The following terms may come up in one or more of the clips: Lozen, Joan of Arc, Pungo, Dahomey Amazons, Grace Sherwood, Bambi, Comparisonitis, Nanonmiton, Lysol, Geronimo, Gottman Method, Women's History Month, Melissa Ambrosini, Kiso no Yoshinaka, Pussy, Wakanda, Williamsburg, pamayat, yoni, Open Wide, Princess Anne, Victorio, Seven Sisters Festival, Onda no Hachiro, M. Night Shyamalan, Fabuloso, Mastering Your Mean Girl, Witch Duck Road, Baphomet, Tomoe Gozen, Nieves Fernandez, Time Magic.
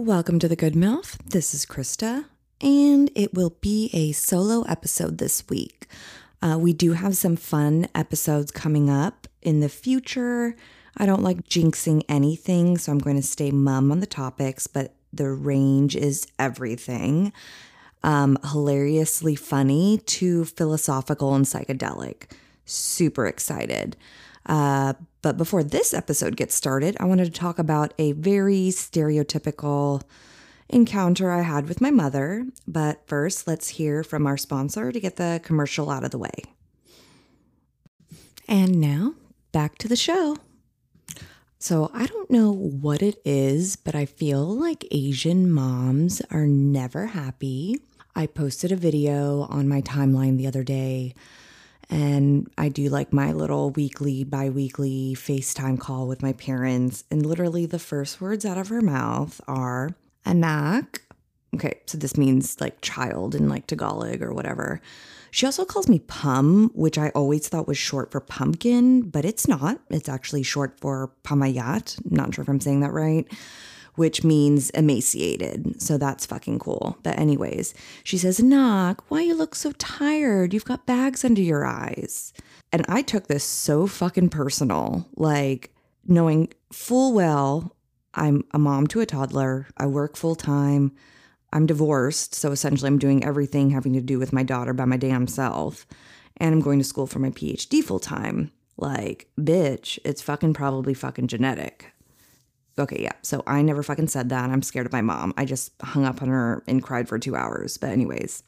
Welcome to The Good Mouth. This is Krista, and it will be a solo episode this week. We do have some fun episodes coming up in the future. I don't like jinxing anything, so I'm going to stay mum on the topics, but the range is everything. Hilariously funny to philosophical and psychedelic. Super excited. But before this episode gets started, I wanted to talk about a very stereotypical encounter I had with my mother. But first, let's hear from our sponsor to get the commercial out of the way. And now, back to the show. So I don't know what it is, but I feel like Asian moms are never happy. I posted a video on my timeline the other day, and I do like my little weekly, bi-weekly FaceTime call with my parents. And literally the first words out of her mouth are, anak. Okay, so this means like child in like Tagalog or whatever. She also calls me Pum, which I always thought was short for pumpkin, but it's not. It's actually short for pamayat. Not sure if I'm saying that right, which means emaciated. So that's fucking cool. But anyways, she says, Anak, why you look so tired? You've got bags under your eyes. And I took this so fucking personal, like knowing full well I'm a mom to a toddler. I work full time. I'm divorced. So essentially I'm doing everything having to do with my daughter by my damn self. And I'm going to school for my PhD full time. Like, bitch, it's fucking probably fucking genetic. Okay, yeah, so I never fucking said that. I'm scared of my mom. I just hung up on her and cried for 2 hours. But anyways,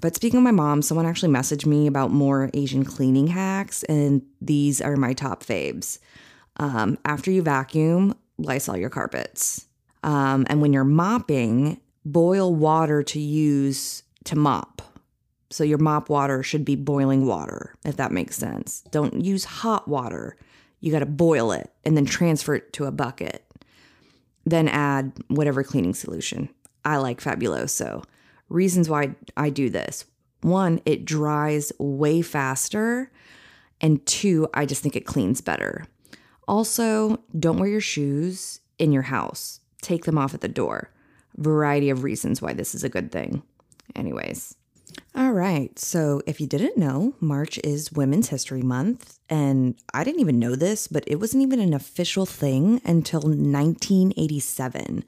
but speaking of my mom, someone actually messaged me about more Asian cleaning hacks, and these are my top faves. After you vacuum, Lysol your carpets. And when you're mopping, boil water to use to mop. So your mop water should be boiling water, if that makes sense. Don't use hot water. You got to boil it and then transfer it to a bucket. Then add whatever cleaning solution. I like Fabuloso. Reasons why I do this. One, it dries way faster. And two, I just think it cleans better. Also, don't wear your shoes in your house. Take them off at the door. Variety of reasons why this is a good thing. Anyways. All right. So if you didn't know, March is Women's History Month. And I didn't even know this, but it wasn't even an official thing until 1987.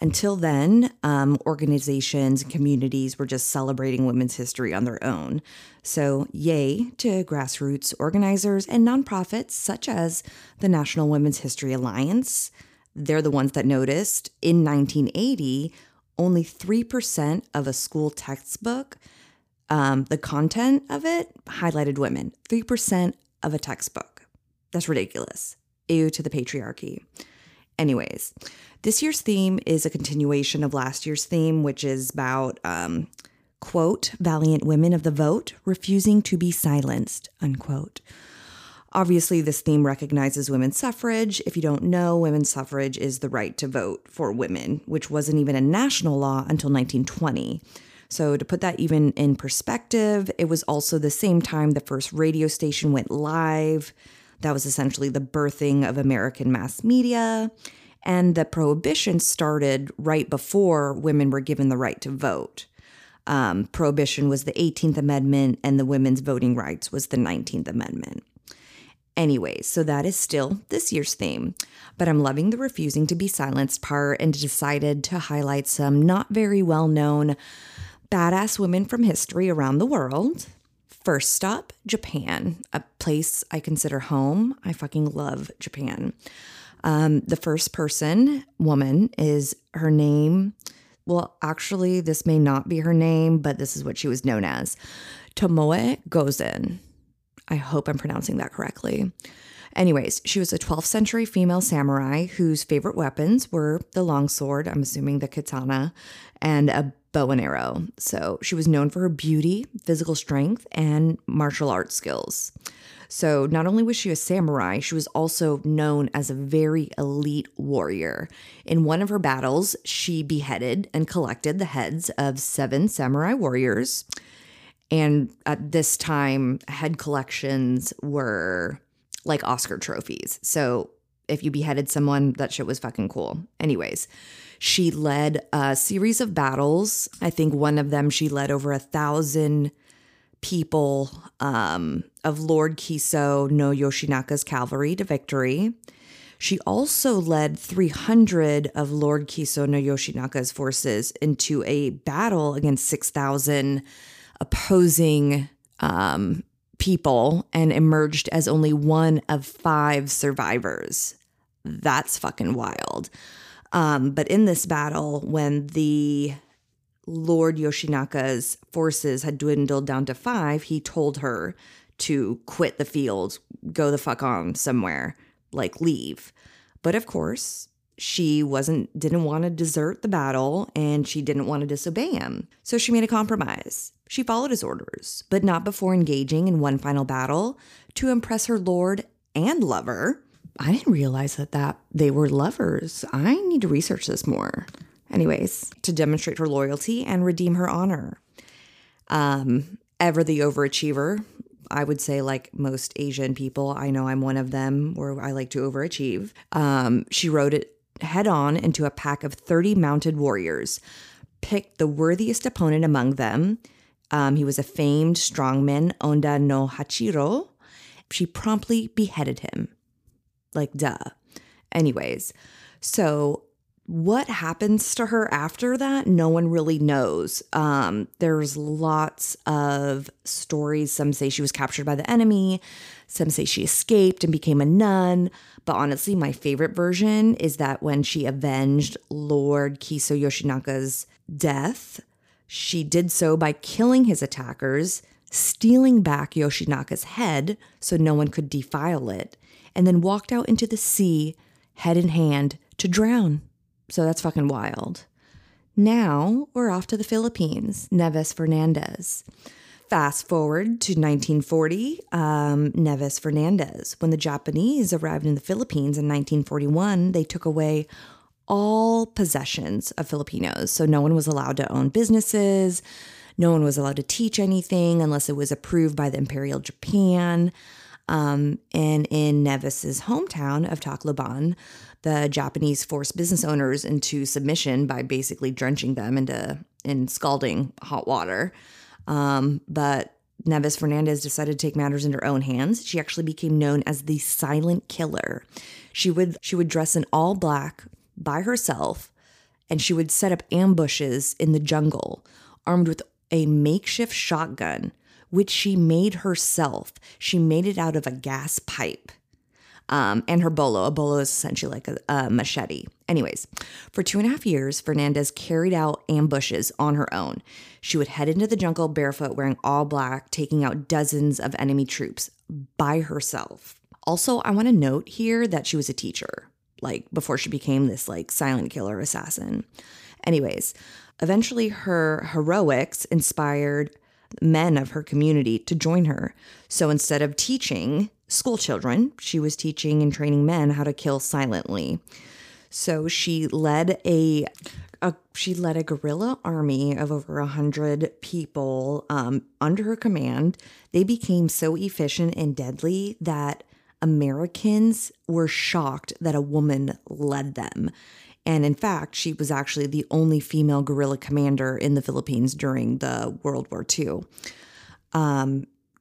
Until then, organizations and communities were just celebrating women's history on their own. So yay to grassroots organizers and nonprofits such as the National Women's History Alliance. They're the ones that noticed in 1980, only 3% of a school textbook, the content of it highlighted women. 3% of a textbook. That's ridiculous. Ew to the patriarchy. Anyways, this year's theme is a continuation of last year's theme, which is about, quote, valiant women of the vote refusing to be silenced, unquote. Obviously, this theme recognizes women's suffrage. If you don't know, women's suffrage is the right to vote for women, which wasn't even a national law until 1920. So to put that even in perspective, it was also the same time the first radio station went live. That was essentially the birthing of American mass media. And the prohibition started right before women were given the right to vote. Prohibition was the 18th Amendment, and the women's voting rights was the 19th Amendment. Anyways, so that is still this year's theme, but I'm loving the refusing to be silenced part and decided to highlight some not very well-known badass women from history around the world. First stop, Japan, a place I consider home. I fucking love Japan. The first person, woman, is her name. Well, actually, this may not be her name, but this is what she was known as. Tomoe Gozen. I hope I'm pronouncing that correctly. Anyways, she was a 12th century female samurai whose favorite weapons were the longsword, I'm assuming the katana, and a bow and arrow. So she was known for her beauty, physical strength, and martial arts skills. So not only was she a samurai, she was also known as a very elite warrior. In one of her battles, she beheaded and collected the heads of 7 samurai warriors. And at this time, head collections were like Oscar trophies. So if you beheaded someone, that shit was fucking cool. Anyways, She led a series of battles. I think one of them she led over 1,000 people of Lord Kiso no Yoshinaka's cavalry to victory. She also led 300 of Lord Kiso no Yoshinaka's forces into a battle against 6,000 opposing people and emerged as only one of 5 survivors. That's fucking wild. But in this battle, when the Lord Yoshinaka's forces had dwindled down to 5, he told her to quit the field, go the fuck on somewhere, like leave. But of course, she didn't want to desert the battle, and she didn't want to disobey him. So she made a compromise. She followed his orders, but not before engaging in one final battle to impress her lord and lover. I didn't realize that they were lovers. I need to research this more. Anyways, to demonstrate her loyalty and redeem her honor. Ever the overachiever, I would say, like most Asian people, I know I'm one of them, where I like to overachieve. She rode it head on into a pack of 30 mounted warriors, picked the worthiest opponent among them. He was a famed strongman, Onda no Hachiro. She promptly beheaded him. Like, duh. Anyways, so what happens to her after that? No one really knows. There's lots of stories. Some say she was captured by the enemy. Some say she escaped and became a nun. But honestly, my favorite version is that when she avenged Lord Kiso Yoshinaka's death, she did so by killing his attackers, stealing back Yoshinaka's head so no one could defile it, and then walked out into the sea, head in hand, to drown. So that's fucking wild. Now we're off to the Philippines, Nieves Fernandez. Fast forward to 1940, Nieves Fernandez. When the Japanese arrived in the Philippines in 1941, they took away all possessions of Filipinos. So no one was allowed to own businesses. No one was allowed to teach anything unless it was approved by the Imperial Japan. And in Neves's hometown of Tacloban, the Japanese forced business owners into submission by basically drenching them in scalding hot water. But Nieves Fernandez decided to take matters into her own hands. She actually became known as the silent killer. She would dress in all black by herself, and she would set up ambushes in the jungle, armed with a makeshift shotgun, which she made herself. She made it out of a gas pipe and her bolo. A bolo is essentially like a machete. Anyways, for 2.5 years, Fernandez carried out ambushes on her own. She would head into the jungle barefoot, wearing all black, taking out dozens of enemy troops by herself. Also, I want to note here that she was a teacher, like before she became this like silent killer assassin. Anyways, eventually her heroics inspired men of her community to join her. So instead of teaching school children, she was teaching and training men how to kill silently. So she led a guerrilla army of over 100 people under her command. They became so efficient and deadly that Americans were shocked that a woman led them. And in fact, she was actually the only female guerrilla commander in the Philippines during the World War II.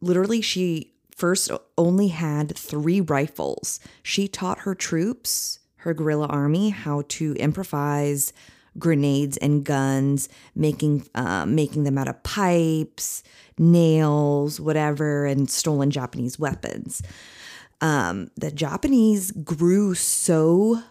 Literally, she first only had 3 rifles. She taught her troops, her guerrilla army, how to improvise grenades and guns, making them out of pipes, nails, whatever, and stolen Japanese weapons. The Japanese grew so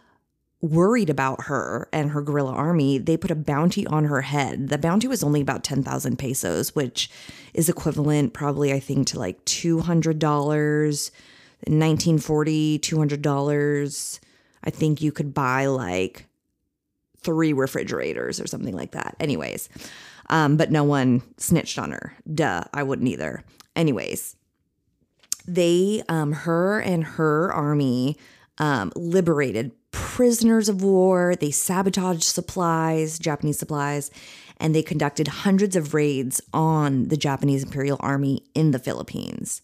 worried about her and her guerrilla army, they put a bounty on her head. The bounty was only about 10,000 pesos, which is equivalent probably, I think, to like $200. In 1940, $200. I think you could buy like 3 refrigerators or something like that. Anyways, but no one snitched on her. Duh, I wouldn't either. Anyways, her and her army liberated prisoners of war. They sabotaged supplies, Japanese supplies, and they conducted hundreds of raids on the Japanese Imperial Army in the Philippines.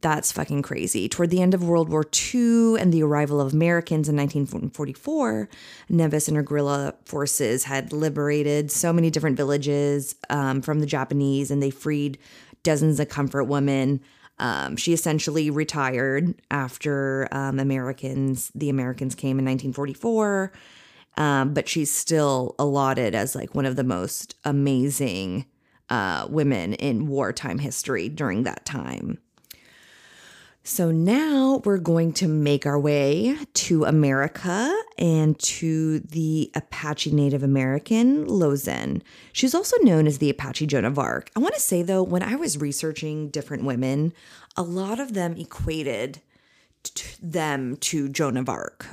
That's fucking crazy. Toward the end of World War II and the arrival of Americans in 1944, Nevis and her guerrilla forces had liberated so many different villages from the Japanese, and they freed dozens of comfort women. She essentially retired after the Americans came in 1944, but she's still allotted as like one of the most amazing women in wartime history during that time. So now we're going to make our way to America and to the Apache Native American, Lozen. She's also known as the Apache Joan of Arc. I want to say, though, when I was researching different women, a lot of them equated them to Joan of Arc,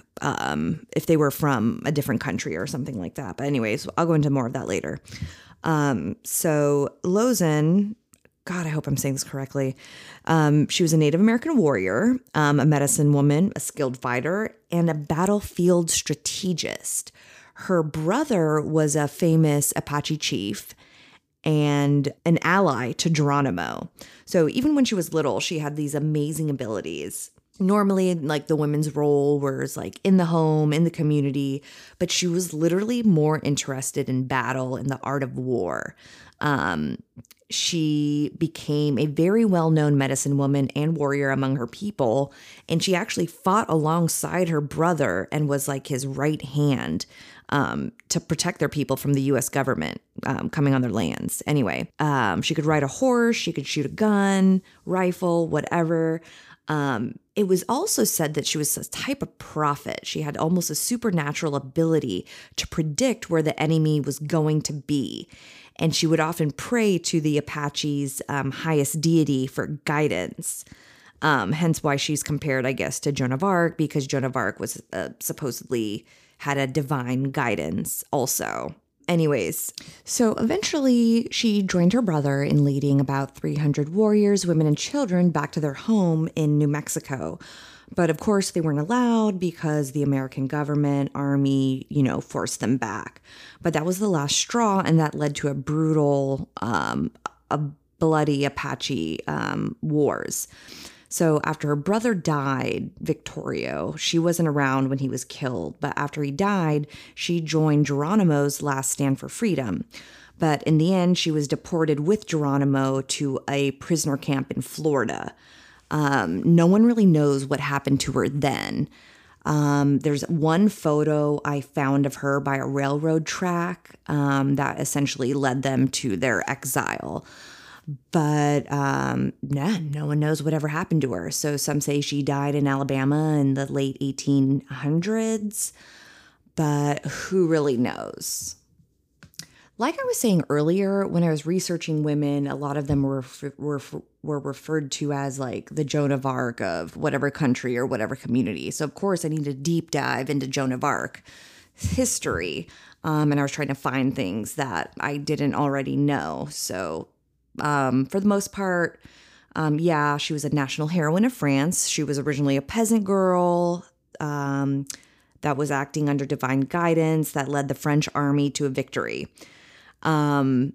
if they were from a different country or something like that. But anyways, I'll go into more of that later. So Lozen... God, I hope I'm saying this correctly. She was a Native American warrior, a medicine woman, a skilled fighter, and a battlefield strategist. Her brother was a famous Apache chief and an ally to Geronimo. So even when she was little, she had these amazing abilities. Normally, like, the women's role was like in the home, in the community, but she was literally more interested in battle and the art of war. She became a very well-known medicine woman and warrior among her people, and she actually fought alongside her brother and was like his right hand to protect their people from the U.S. government coming on their lands. Anyway, she could ride a horse, she could shoot a gun, rifle, whatever. It was also said that she was a type of prophet. She had almost a supernatural ability to predict where the enemy was going to be. And she would often pray to the Apache's highest deity for guidance. Hence why she's compared, I guess, to Joan of Arc, because Joan of Arc was supposedly had a divine guidance also. Anyways, so eventually she joined her brother in leading about 300 warriors, women, and children back to their home in New Mexico. But of course they weren't allowed because the American government, army, forced them back. But that was the last straw, and that led to a brutal, bloody Apache wars. So after her brother died, Victorio, she wasn't around when he was killed, but after he died, she joined Geronimo's last stand for freedom. But in the end, she was deported with Geronimo to a prisoner camp in Florida. No one really knows what happened to her then. There's one photo I found of her by a railroad track that essentially led them to their exile. But no one knows whatever happened to her. So some say she died in Alabama in the late 1800s, but who really knows? Like I was saying earlier, when I was researching women, a lot of them were referred to as like the Joan of Arc of whatever country or whatever community. So of course I need a deep dive into Joan of Arc history, and I was trying to find things that I didn't already know. So for the most part, she was a national heroine of France. She was originally a peasant girl that was acting under divine guidance that led the French army to a victory. And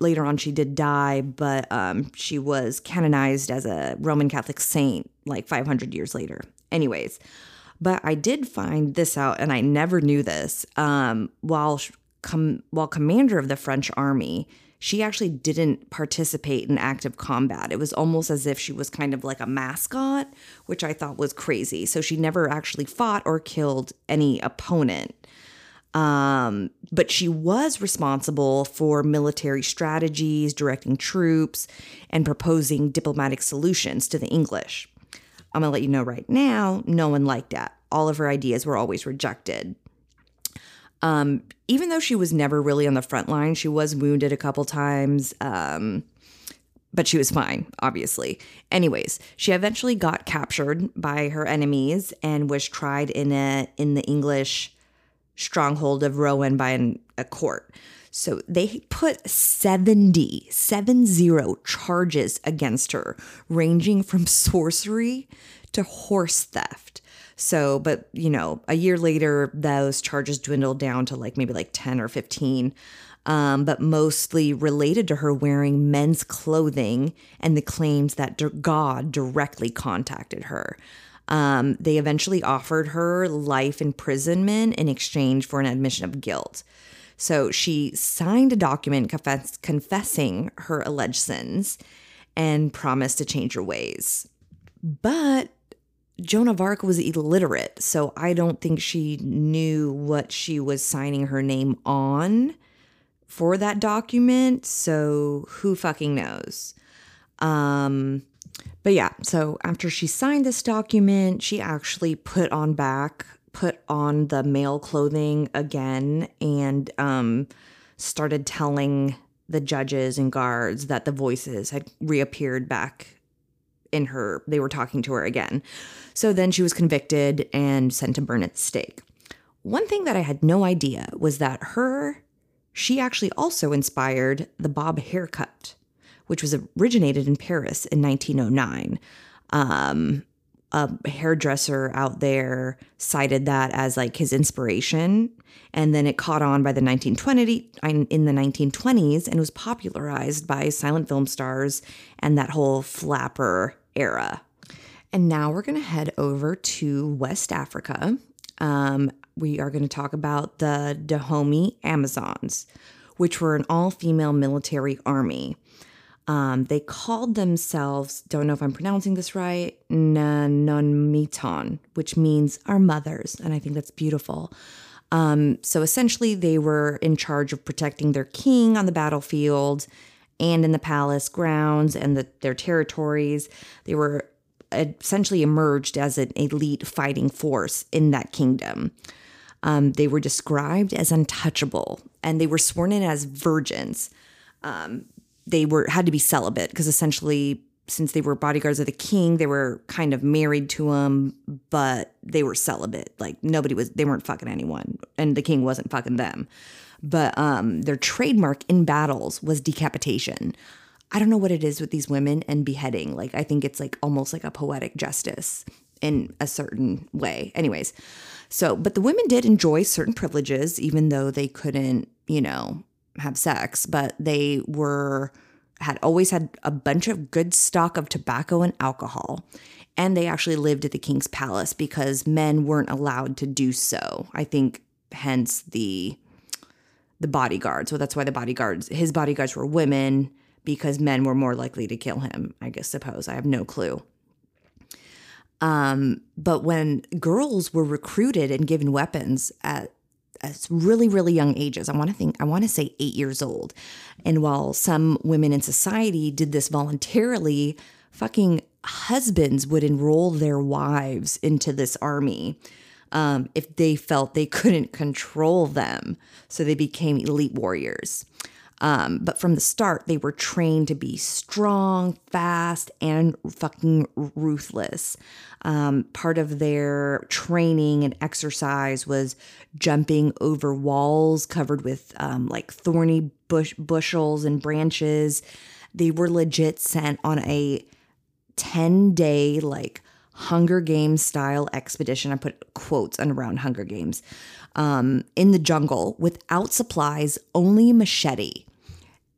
later on she did die, but she was canonized as a Roman Catholic saint like 500 years later. Anyways, but I did find this out, and I never knew this. While commander of the French army, she actually didn't participate in active combat. It was almost as if she was kind of like a mascot, which I thought was crazy. So she never actually fought or killed any opponent. But she was responsible for military strategies, directing troops, and proposing diplomatic solutions to the English. I'm going to let you know right now, no one liked that. All of her ideas were always rejected. Even though she was never really on the front line, she was wounded a couple times, but she was fine, obviously. Anyways, she eventually got captured by her enemies and was tried in the English stronghold of Rouen by a court. So they put 70 charges against her, ranging from sorcery to horse theft. So, but, a year later, those charges dwindled down to like maybe 10 or 15. but mostly related to her wearing men's clothing and the claims that God directly contacted her. They eventually offered her life imprisonment in exchange for an admission of guilt. So she signed a document confessing her alleged sins and promised to change her ways. But Joan of Arc was illiterate, so I don't think she knew what she was signing her name on for that document, so who fucking knows? But yeah, so after she signed this document, she actually put on the male clothing again and started telling the judges and guards that the voices had reappeared back in her. They were talking to her again. So then she was convicted and sent to burn at the stake. One thing that I had no idea was that she actually also inspired the bob haircut, which was originated in Paris in 1909. A hairdresser out there cited that as like his inspiration. And then it caught on by in the 1920s and was popularized by silent film stars and that whole flapper era. And now we're going to head over to West Africa. We are going to talk about the Dahomey Amazons, which were an all-female military army. They called themselves, don't know if I'm pronouncing this right, Nanonmiton, which means our mothers, and I think that's beautiful. So essentially they were in charge of protecting their king on the battlefield and in the palace grounds and their territories. They were essentially emerged as an elite fighting force in that kingdom. They were described as untouchable, and they were sworn in as virgins. They had to be celibate because essentially, since they were bodyguards of the king, they were kind of married to him, but they were celibate. Like they weren't fucking anyone, and the king wasn't fucking them. But their trademark in battles was decapitation. I don't know what it is with these women and beheading. Like I think it's like almost like a poetic justice in a certain way. Anyways, but the women did enjoy certain privileges, even though they couldn't, have sex, but they had always had a bunch of good stock of tobacco and alcohol, and they actually lived at the king's palace because men weren't allowed to do so. I think hence the bodyguards. So that's why his bodyguards were women, because men were more likely to kill him, I guess, suppose. I have no clue. But when girls were recruited and given weapons at really, really young ages. I want to say 8 years old. And while some women in society did this voluntarily, fucking husbands would enroll their wives into this army if they felt they couldn't control them. So they became elite warriors. But from the start, they were trained to be strong, fast, and fucking ruthless. Part of their training and exercise was jumping over walls covered with thorny bushels and branches. They were legit sent on a 10-day Hunger Games style expedition. I put quotes around Hunger Games. In the jungle without supplies, only a machete.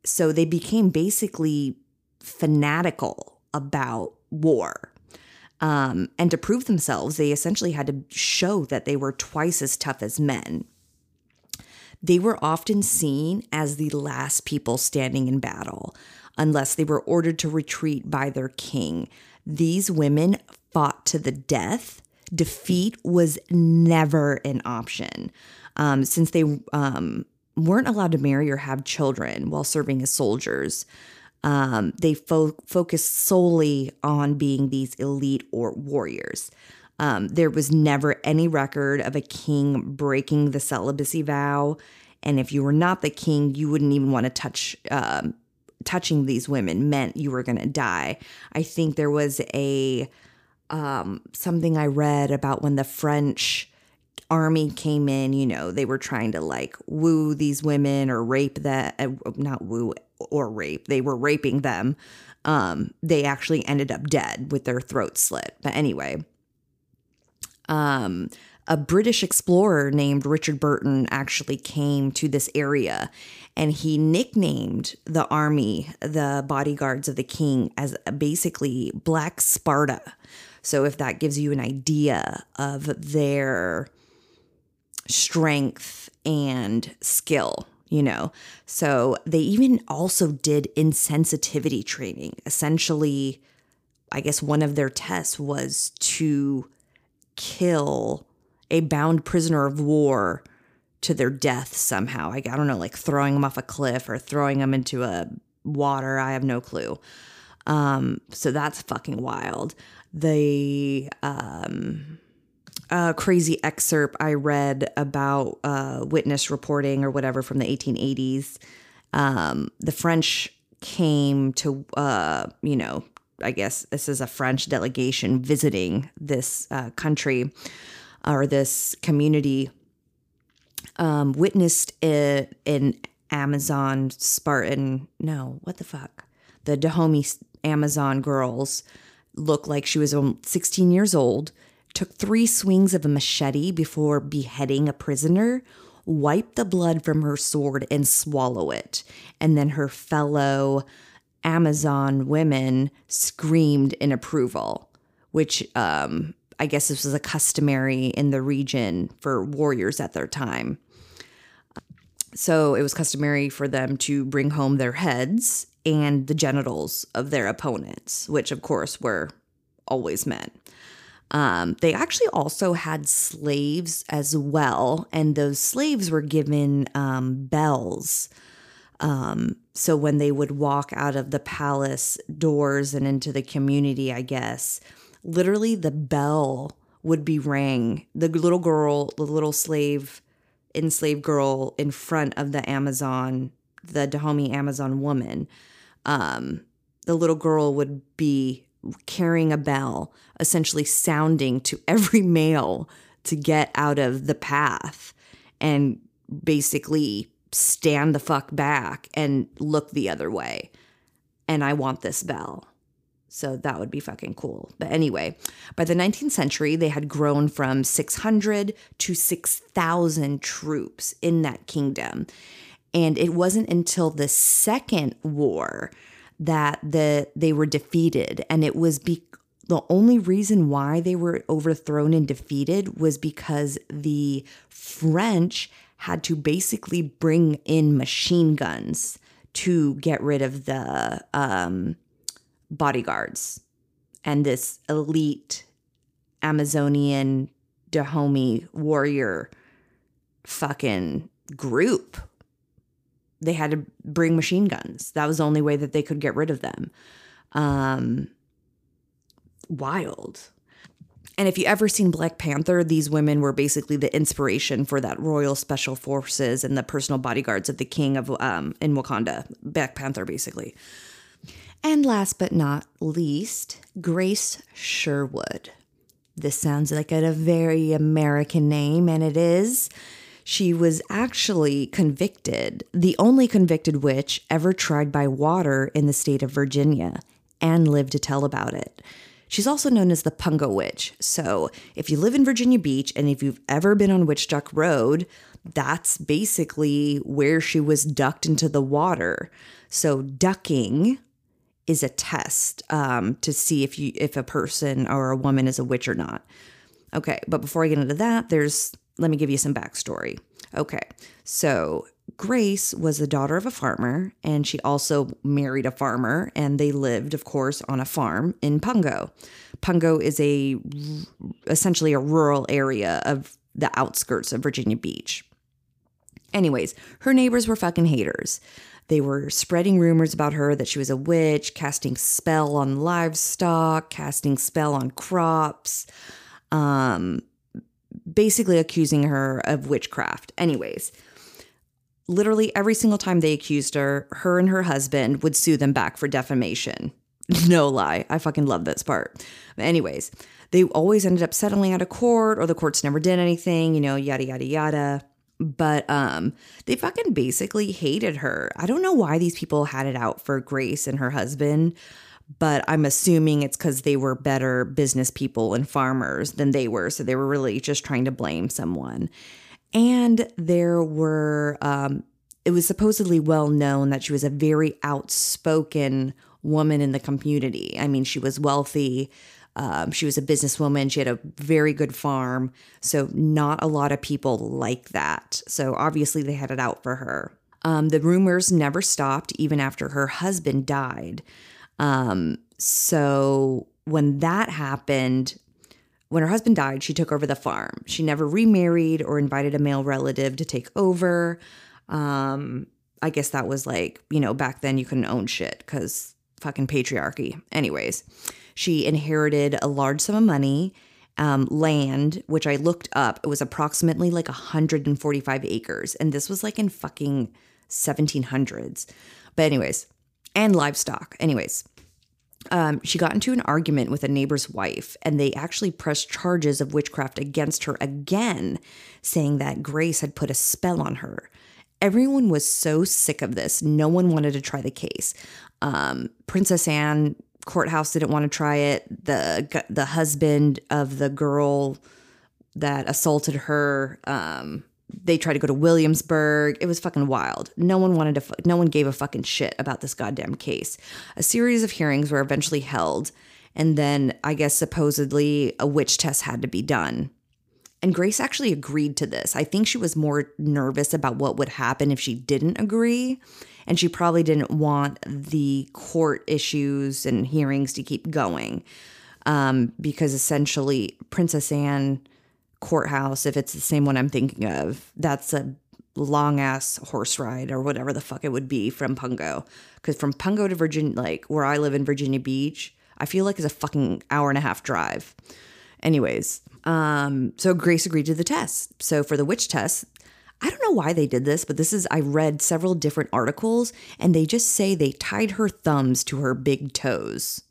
So they became basically fanatical about war. And to prove themselves, they essentially had to show that they were twice as tough as men. They were often seen as the last people standing in battle, unless they were ordered to retreat by their king. These women fought to the death. Defeat was never an option, since they weren't allowed to marry or have children while serving as soldiers. They focused solely on being these elite or warriors. There was never any record of a king breaking the celibacy vow, and if you were not the king, you wouldn't even want to touch. Touching these women meant you were going to die. I think there was something I read about when the French army came in, they were trying to woo these women or rape them, not woo or rape. They were raping them. They actually ended up dead with their throats slit. But anyway, a British explorer named Richard Burton actually came to this area, and he nicknamed the army, the bodyguards of the king, as basically Black Sparta. So if that gives you an idea of their strength and skill, you know. So they even also did insensitivity training. Essentially, I guess one of their tests was to kill a bound prisoner of war to their death somehow. Like, I don't know, like throwing them off a cliff or throwing them into a water. I have no clue. So that's fucking wild. The crazy excerpt I read about witness reporting or whatever from the 1880s. The French came to, you know, I guess this is a French delegation visiting this country or this community, witnessed an Amazon Spartan. No, what the fuck? The Dahomey Amazon girls looked like she was 16 years old, took 3 swings of a machete before beheading a prisoner, wiped the blood from her sword and swallow it. And then her fellow Amazon women screamed in approval, which I guess this was a customary in the region for warriors at their time. So it was customary for them to bring home their heads and the genitals of their opponents, which of course were always men. They actually also had slaves as well, and those slaves were given bells. So when they would walk out of the palace doors and into the community, I guess, literally the bell would be rang. The little girl, the little enslaved girl in front of the Amazon, the Dahomey Amazon woman, the little girl would be carrying a bell, essentially sounding to every male to get out of the path and basically stand the fuck back and look the other way. And I want this bell. So that would be fucking cool. But anyway, by the 19th century, they had grown from 600 to 6,000 troops in that kingdom. And it wasn't until the Second War that they were defeated. And it was the only reason why they were overthrown and defeated was because the French had to basically bring in machine guns to get rid of the bodyguards and this elite Amazonian Dahomey warrior fucking group. They had to bring machine guns. That was the only way that they could get rid of them. Wild. And if you ever seen Black Panther, these women were basically the inspiration for that Royal Special Forces and the personal bodyguards of the king of in Wakanda. Black Panther, basically. And last but not least, Grace Sherwood. This sounds like a very American name, and it is. She was actually convicted, the only convicted witch ever tried by water in the state of Virginia, and lived to tell about it. She's also known as the Pungo Witch. So if you live in Virginia Beach and if you've ever been on Witch Duck Road, that's basically where she was ducked into the water. So ducking is a test to see if a person or a woman is a witch or not. Okay, but before I get into that, let me give you some backstory. Okay, so Grace was the daughter of a farmer, and she also married a farmer, and they lived, of course, on a farm in Pungo. Pungo is essentially a rural area of the outskirts of Virginia Beach. Anyways, her neighbors were fucking haters. They were spreading rumors about her that she was a witch, casting spell on livestock, casting spell on crops, basically accusing her of witchcraft. Anyways, literally every single time they accused her, her and her husband would sue them back for defamation. No lie. I fucking love this part. But anyways, they always ended up settling out of court, or the courts never did anything, you know, yada, yada, yada. But they fucking basically hated her. I don't know why these people had it out for Grace and her husband, but I'm assuming it's because they were better business people and farmers than they were. So they were really just trying to blame someone. And there were, it was supposedly well known that she was a very outspoken woman in the community. I mean, she was wealthy. She was a businesswoman. She had a very good farm. So not a lot of people like that. So obviously they had it out for her. The rumors never stopped even after her husband died. So when that happened, when her husband died, she took over the farm. She never remarried or invited a male relative to take over. I guess that was like, you know, back then you couldn't own shit because fucking patriarchy. Anyways, she inherited a large sum of money, land, which I looked up. It was approximately like 145 acres. And this was like in fucking 1700s. But anyways, and livestock. Anyways, she got into an argument with a neighbor's wife, and they actually pressed charges of witchcraft against her again, saying that Grace had put a spell on her. Everyone was so sick of this. No one wanted to try the case. Princess Anne courthouse didn't want to try it. The husband of the girl that assaulted her, they tried to go to Williamsburg. It was fucking wild. No one gave a fucking shit about this goddamn case. A series of hearings were eventually held, and then I guess supposedly a witch test had to be done. And Grace actually agreed to this. I think she was more nervous about what would happen if she didn't agree, and she probably didn't want the court issues and hearings to keep going, because essentially Princess Anne courthouse, if it's the same one I'm thinking of, that's a long-ass horse ride or whatever the fuck it would be from Pungo. Because from Pungo to Virginia, like where I live in Virginia Beach, I feel like it's a fucking hour and a half drive. Anyways, so Grace agreed to the test. So for the witch test, I don't know why they did this, but I read several different articles, and they just say they tied her thumbs to her big toes.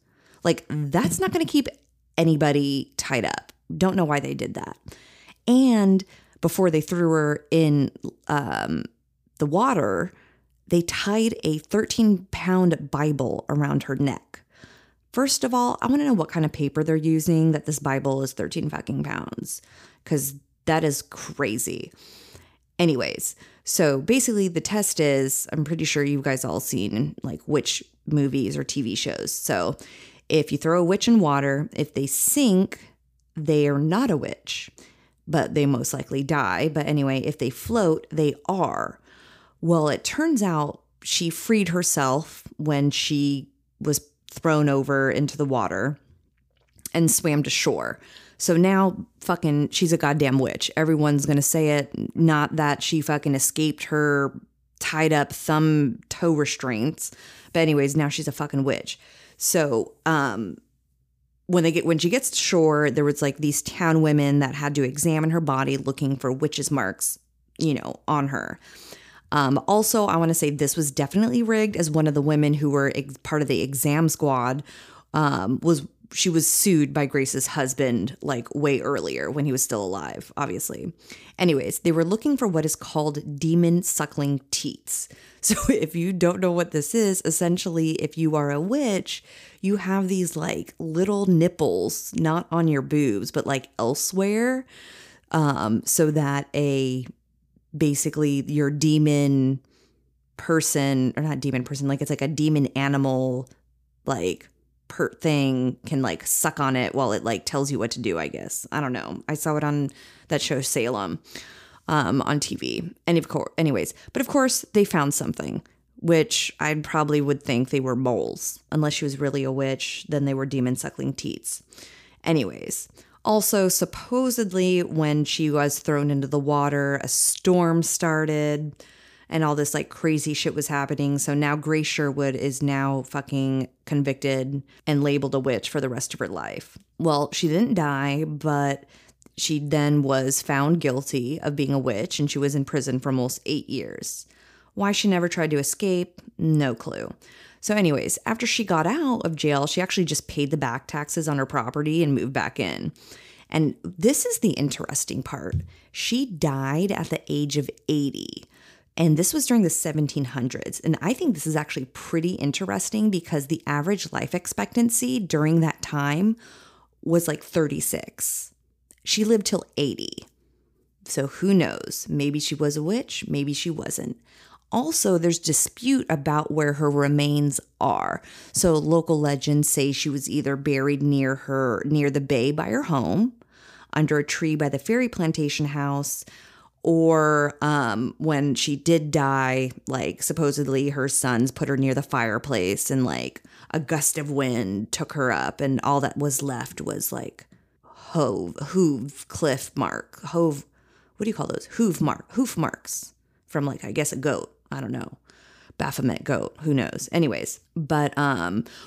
Like, that's not going to keep anybody tied up. Don't know why they did that. And before they threw her in the water, they tied a 13-pound Bible around her neck. First of all, I want to know what kind of paper they're using that this Bible is 13 fucking pounds, because that is crazy. Anyways, so basically the test is, I'm pretty sure you guys all seen like witch movies or TV shows. So if you throw a witch in water, if they sink, they are not a witch, but they most likely die. But anyway, if they float, they are. Well, it turns out she freed herself when she was thrown over into the water and swam to shore. So now fucking she's a goddamn witch. Everyone's going to say it. Not that she fucking escaped her tied up thumb toe restraints. But anyways, now she's a fucking witch. So, when she gets to shore, there was like these town women that had to examine her body looking for witches' marks, you know, on her. Also, I want to say this was definitely rigged, as one of the women who were part of the exam squad she was sued by Grace's husband like way earlier when he was still alive, obviously. Anyways, they were looking for what is called demon suckling teats. So if you don't know what this is, essentially if you are a witch, you have these like little nipples, not on your boobs, but like elsewhere. So that basically your demon person, or not demon person, like it's like a demon animal, like pert thing can like suck on it while it like tells you what to do, I guess. I don't know. I saw it on that show Salem on TV. And of course, anyways, but of course they found something, which I probably would think they were moles. Unless she was really a witch, then they were demon suckling teats. Anyways, also supposedly when she was thrown into the water, a storm started and all this like crazy shit was happening. So now Grace Sherwood is now fucking convicted and labeled a witch for the rest of her life. Well, she didn't die, but she then was found guilty of being a witch, and she was in prison for almost 8 years. Why she never tried to escape, no clue. So anyways, after she got out of jail, she actually just paid the back taxes on her property and moved back in. And this is the interesting part. She died at the age of 80. And this was during the 1700s. And I think this is actually pretty interesting because the average life expectancy during that time was like 36. She lived till 80. So who knows? Maybe she was a witch, maybe she wasn't. Also, there's dispute about where her remains are. So local legends say she was either buried near the bay by her home, under a tree by the ferry plantation house, or when she did die, like supposedly her sons put her near the fireplace and like a gust of wind took her up and all that was left was like hoof marks from like, I guess, a goat. I don't know. Baphomet goat, who knows? Anyways, but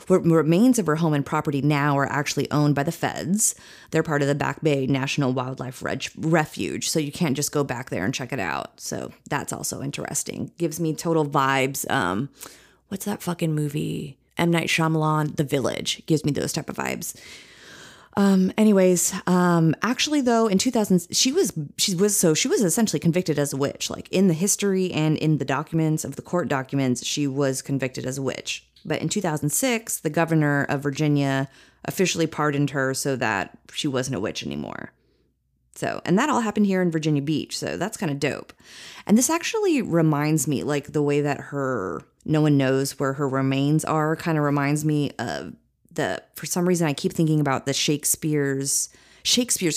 remains of her home and property now are actually owned by the feds. They're part of the Back Bay National Wildlife Refuge, so you can't just go back there and check it out. So that's also interesting. Gives me total vibes. What's that fucking movie? M. Night Shyamalan, The Village. Gives me those type of vibes. Actually though, in 2000, she was essentially convicted as a witch, like in the history and in the documents of the court documents, she was convicted as a witch. But in 2006, the governor of Virginia officially pardoned her so that she wasn't a witch anymore. So, and that all happened here in Virginia Beach. So that's kind of dope. And this actually reminds me, like the way that no one knows where her remains are kind of reminds me of, for some reason, I keep thinking about the Shakespeare's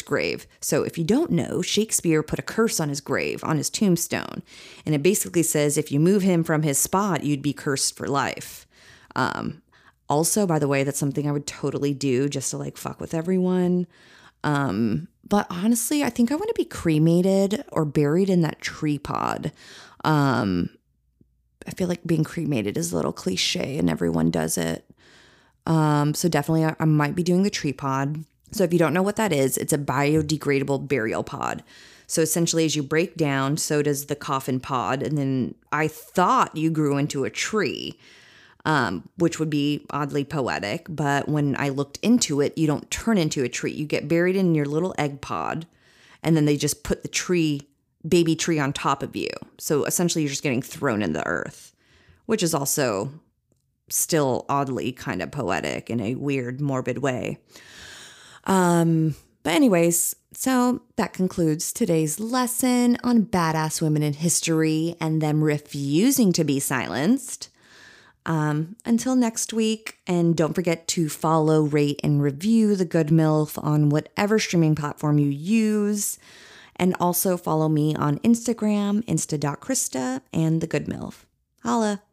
grave. So if you don't know, Shakespeare put a curse on his grave, on his tombstone. And it basically says, if you move him from his spot, you'd be cursed for life. Also, by the way, that's something I would totally do just to like fuck with everyone. But honestly, I think I want to be cremated or buried in that tree pod. I feel like being cremated is a little cliche and everyone does it. So definitely I might be doing the tree pod. So if you don't know what that is, it's a biodegradable burial pod. So essentially as you break down, so does the coffin pod. And then I thought you grew into a tree, which would be oddly poetic. But when I looked into it, you don't turn into a tree. You get buried in your little egg pod and then they just put the baby tree on top of you. So essentially you're just getting thrown in the earth, which is also still oddly kind of poetic in a weird, morbid way. But anyways, so that concludes today's lesson on badass women in history and them refusing to be silenced. Until next week, and don't forget to follow, rate, and review The Good MILF on whatever streaming platform you use. And also follow me on Instagram, insta.krista, and The Good MILF. Holla!